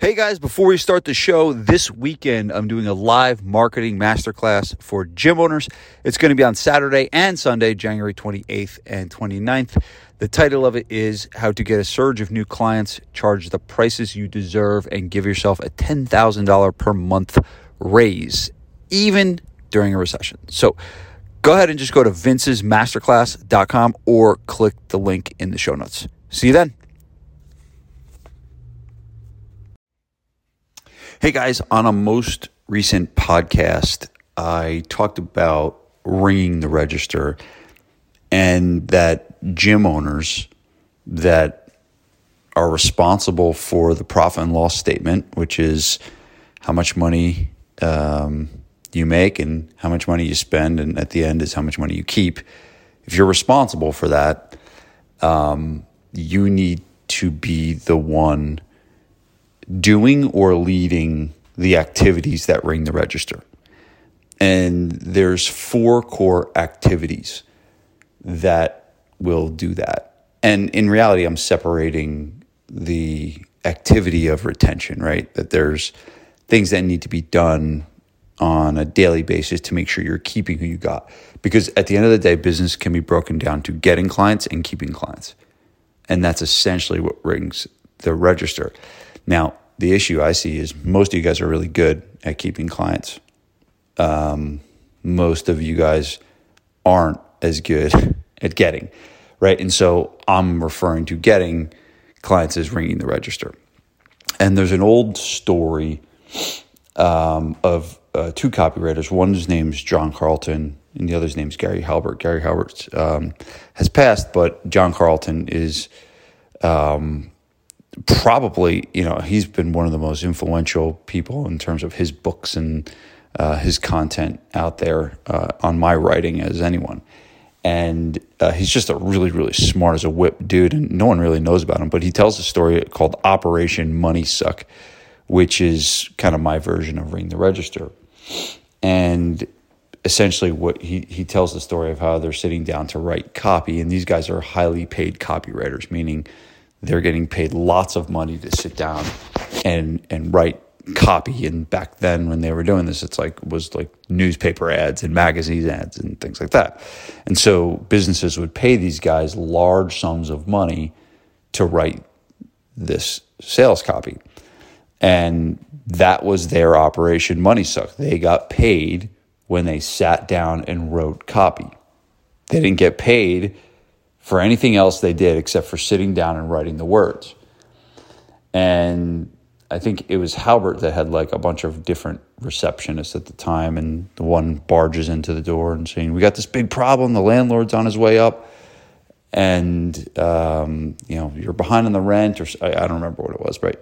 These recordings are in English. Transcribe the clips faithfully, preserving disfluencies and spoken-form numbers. Hey guys, before we start the show, this weekend I'm doing a live marketing masterclass for gym owners. It's going to be on Saturday and Sunday, January twenty-eighth and twenty-ninth. The title of it is How to Get a Surge of New Clients, Charge the Prices You Deserve, and Give Yourself a ten thousand dollars per month raise, even during a recession. So go ahead and just go to vinces masterclass dot com or click the link in the show notes. See you then. Hey guys, on a most recent podcast, I talked about ringing the register and that gym owners that are responsible for the profit and loss statement, which is how much money um, you make and how much money you spend, and at the end is how much money you keep. If you're responsible for that, um, you need to be the one doing or leading the activities that ring the register. And there's four core activities that will do that. And in reality, I'm separating the activity of retention, right? That there's things that need to be done on a daily basis to make sure you're keeping who you got. Because at the end of the day, business can be broken down to getting clients and keeping clients. And that's essentially what rings the register. Now, the issue I see is most of you guys are really good at keeping clients. Um, most of you guys aren't as good at getting, right? And so I'm referring to getting clients as ringing the register. And there's an old story um, of uh, two copywriters. One's name's John Carlton and the other's name's Gary Halbert. Gary Halbert um, has passed, but John Carlton is... Um, Probably, you know, he's been one of the most influential people in terms of his books and uh, his content out there uh, on my writing as anyone. And uh, he's just a really, really smart as a whip dude, and no one really knows about him. But he tells a story called Operation Money Suck, which is kind of my version of Ring the Register. And essentially what he, he tells the story of how they're sitting down to write copy, and these guys are highly paid copywriters, meaning they're getting paid lots of money to sit down and and write copy. And back then when they were doing this, it's like was like newspaper ads and magazine ads and things like that. And so businesses would pay these guys large sums of money to write this sales copy. And that was their Operation Money Suck. They got paid when they sat down and wrote copy. They didn't get paid for anything else they did except for sitting down and writing the words. And I think it was Halbert that had like a bunch of different receptionists at the time, and the one barges into the door and saying, "We got this big problem, the landlord's on his way up, and um, you know, you're behind on the rent," or I don't remember what it was, right?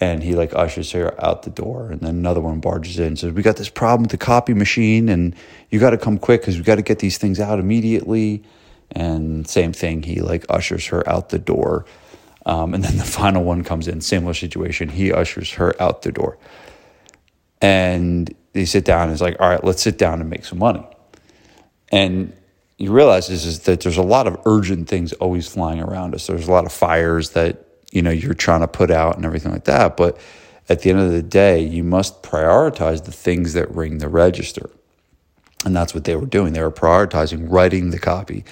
And he like ushers her out the door, and then another one barges in and says, "We got this problem with the copy machine, and you got to come quick because we got to get these things out immediately." And same thing, he like ushers her out the door. Um, and then the final one comes in, similar situation. He ushers her out the door. And they sit down and it's like, all right, let's sit down and make some money. And you realize this is that there's a lot of urgent things always flying around us. There's a lot of fires that, you know, you're trying to put out and everything like that. But at the end of the day, you must prioritize the things that ring the register. And that's what they were doing. They were prioritizing writing the copy.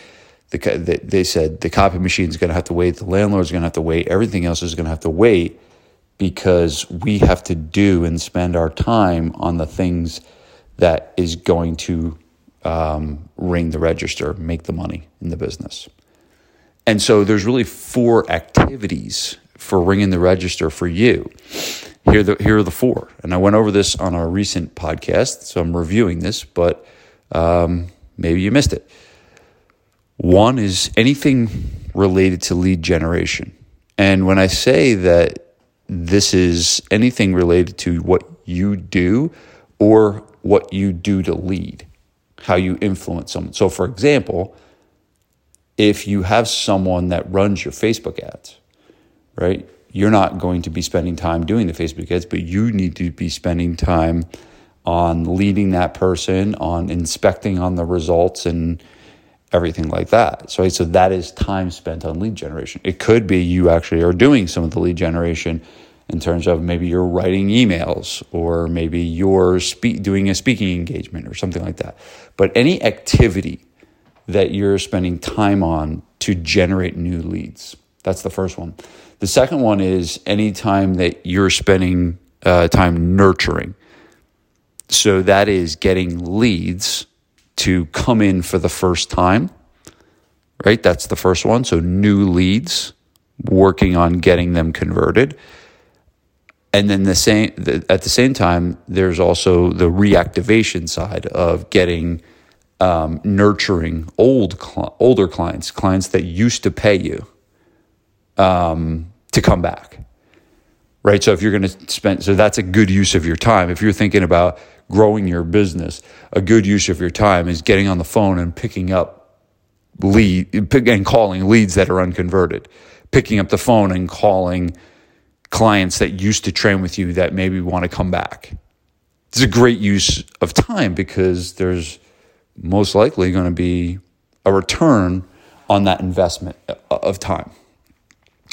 The, they said the copy machine is going to have to wait. The landlord is going to have to wait. Everything else is going to have to wait because we have to do and spend our time on the things that is going to um, ring the register, make the money in the business. And so there's really four activities for ringing the register for you. Here, the, here are the four. And I went over this on our recent podcast, so I'm reviewing this, but um, maybe you missed it. One is anything related to lead generation. And when I say that this is anything related to what you do or what you do to lead, how you influence someone. So for example, if you have someone that runs your Facebook ads, right? You're not going to be spending time doing the Facebook ads, but you need to be spending time on leading that person, on inspecting on the results and everything like that. So, so that is time spent on lead generation. It could be you actually are doing some of the lead generation in terms of maybe you're writing emails or maybe you're spe- doing a speaking engagement or something like that. But any activity that you're spending time on to generate new leads. That's the first one. The second one is any time that you're spending uh, time nurturing. So that is getting leads to come in for the first time, right? That's the first one. So new leads, working on getting them converted. And then the same the, at the same time, there's also the reactivation side of getting um, nurturing old older clients, clients that used to pay you um, to come back, right? So if you're going to spend, so that's a good use of your time. If you're thinking about growing your business, a good use of your time is getting on the phone and picking up lead and calling leads that are unconverted, picking up the phone and calling clients that used to train with you that maybe want to come back. It's a great use of time because there's most likely going to be a return on that investment of time.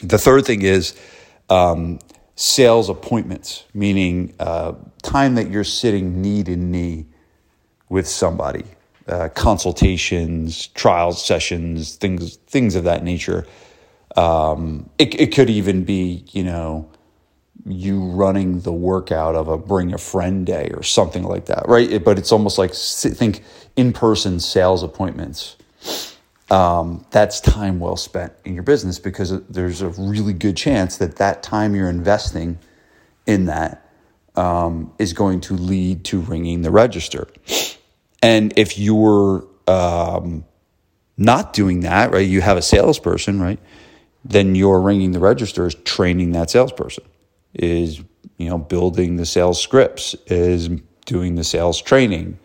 The third thing is um, sales appointments, meaning uh, time that you're sitting knee to knee with somebody, uh, consultations, trial sessions, things, things of that nature. Um, it, it could even be, you know, you running the workout of a bring a friend day or something like that, right? It, but it's almost like think in-person sales appointments. Um, that's time well spent in your business because there's a really good chance that that time you're investing in that um, is going to lead to ringing the register. And if you're um, not doing that, right, you have a salesperson, right? Then you're ringing the register is training that salesperson, is, you know, building the sales scripts, is doing the sales training.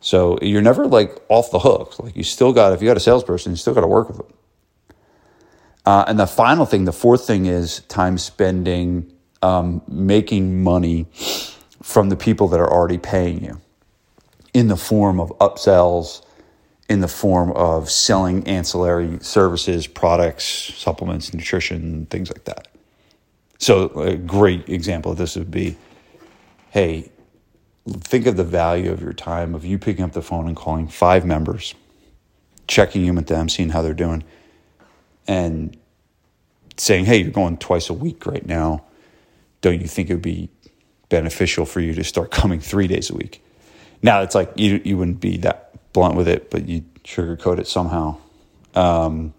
So you're never like off the hook. Like you still got, if you got a salesperson, you still got to work with them. Uh, and the final thing, the fourth thing is time spending, um, making money from the people that are already paying you in the form of upsells, in the form of selling ancillary services, products, supplements, nutrition, things like that. So a great example of this would be, hey, think of the value of your time of you picking up the phone and calling five members, checking in with them, seeing how they're doing, and saying, hey, you're going twice a week right now. Don't you think it would be beneficial for you to start coming three days a week? Now, it's like you you wouldn't be that blunt with it, but you sugarcoat it somehow. Um,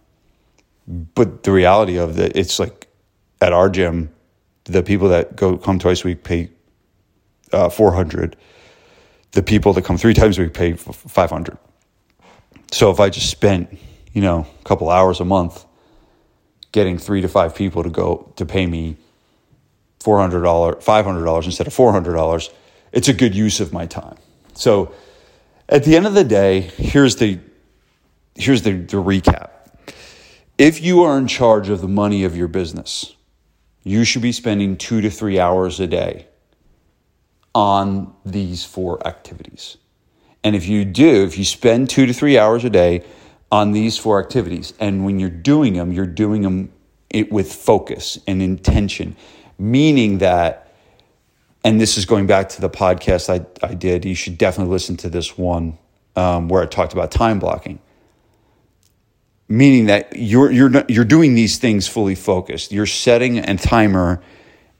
but the reality of it, it's like at our gym, the people that go come twice a week pay uh, four hundred. The people that come three times a week pay five hundred. So if I just spent, you know, a couple hours a month getting three to five people to go to pay me four hundred dollars, five hundred dollars instead of four hundred dollars, it's a good use of my time. So at the end of the day, here's the here's the, the recap. If you are in charge of the money of your business, you should be spending two to three hours a day on these four activities. And if you do, if you spend two to three hours a day on these four activities, and when you're doing them, you're doing them with focus and intention, meaning that, and this is going back to the podcast I, I did. You should definitely listen to this one um, where I talked about time blocking, meaning that you're you're not, you're doing these things fully focused. You're setting a timer,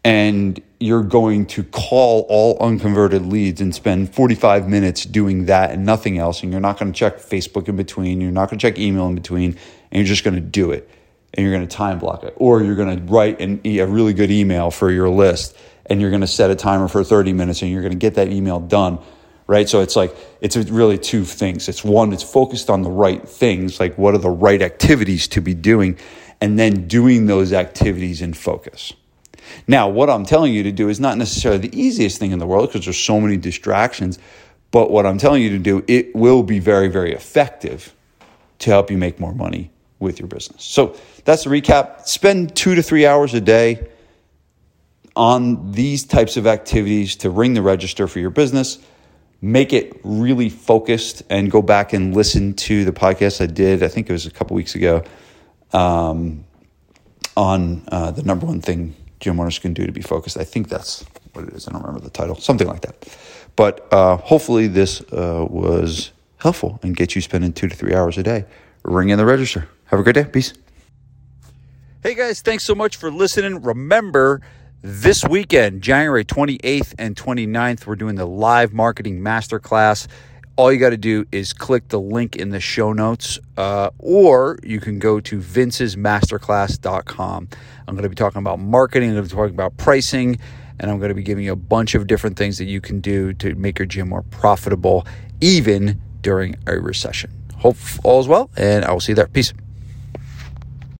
and you're going to call all unconverted leads and spend forty-five minutes doing that and nothing else. And you're not going to check Facebook in between. You're not going to check email in between, and you're just going to do it. And you're going to time block it, or you're going to write an, a really good email for your list. And you're going to set a timer for thirty minutes, and you're going to get that email done, right? So it's like, it's really two things. It's one, it's focused on the right things, like what are the right activities to be doing, and then doing those activities in focus. Now, what I'm telling you to do is not necessarily the easiest thing in the world because there's so many distractions, but what I'm telling you to do, it will be very, very effective to help you make more money with your business. So that's the recap. Spend two to three hours a day on these types of activities to ring the register for your business. Make it really focused, and go back and listen to the podcast I did, I think it was a couple weeks ago, um, on uh, the number one thing Jim Winters Can Do to Be Focused. I think that's what it is. I don't remember the title, something like that. But uh, hopefully this uh, was helpful and gets you spending two to three hours a day ringing the register. Have a great day. Peace. Hey, guys, thanks so much for listening. Remember, this weekend, January twenty-eighth and twenty-ninth, we're doing the live marketing masterclass. All you got to do is click the link in the show notes, uh, or you can go to vinces masterclass dot com. I'm going to be talking about marketing, I'm going to be talking about pricing, and I'm going to be giving you a bunch of different things that you can do to make your gym more profitable, even during a recession. Hope all's well, and I will see you there. Peace.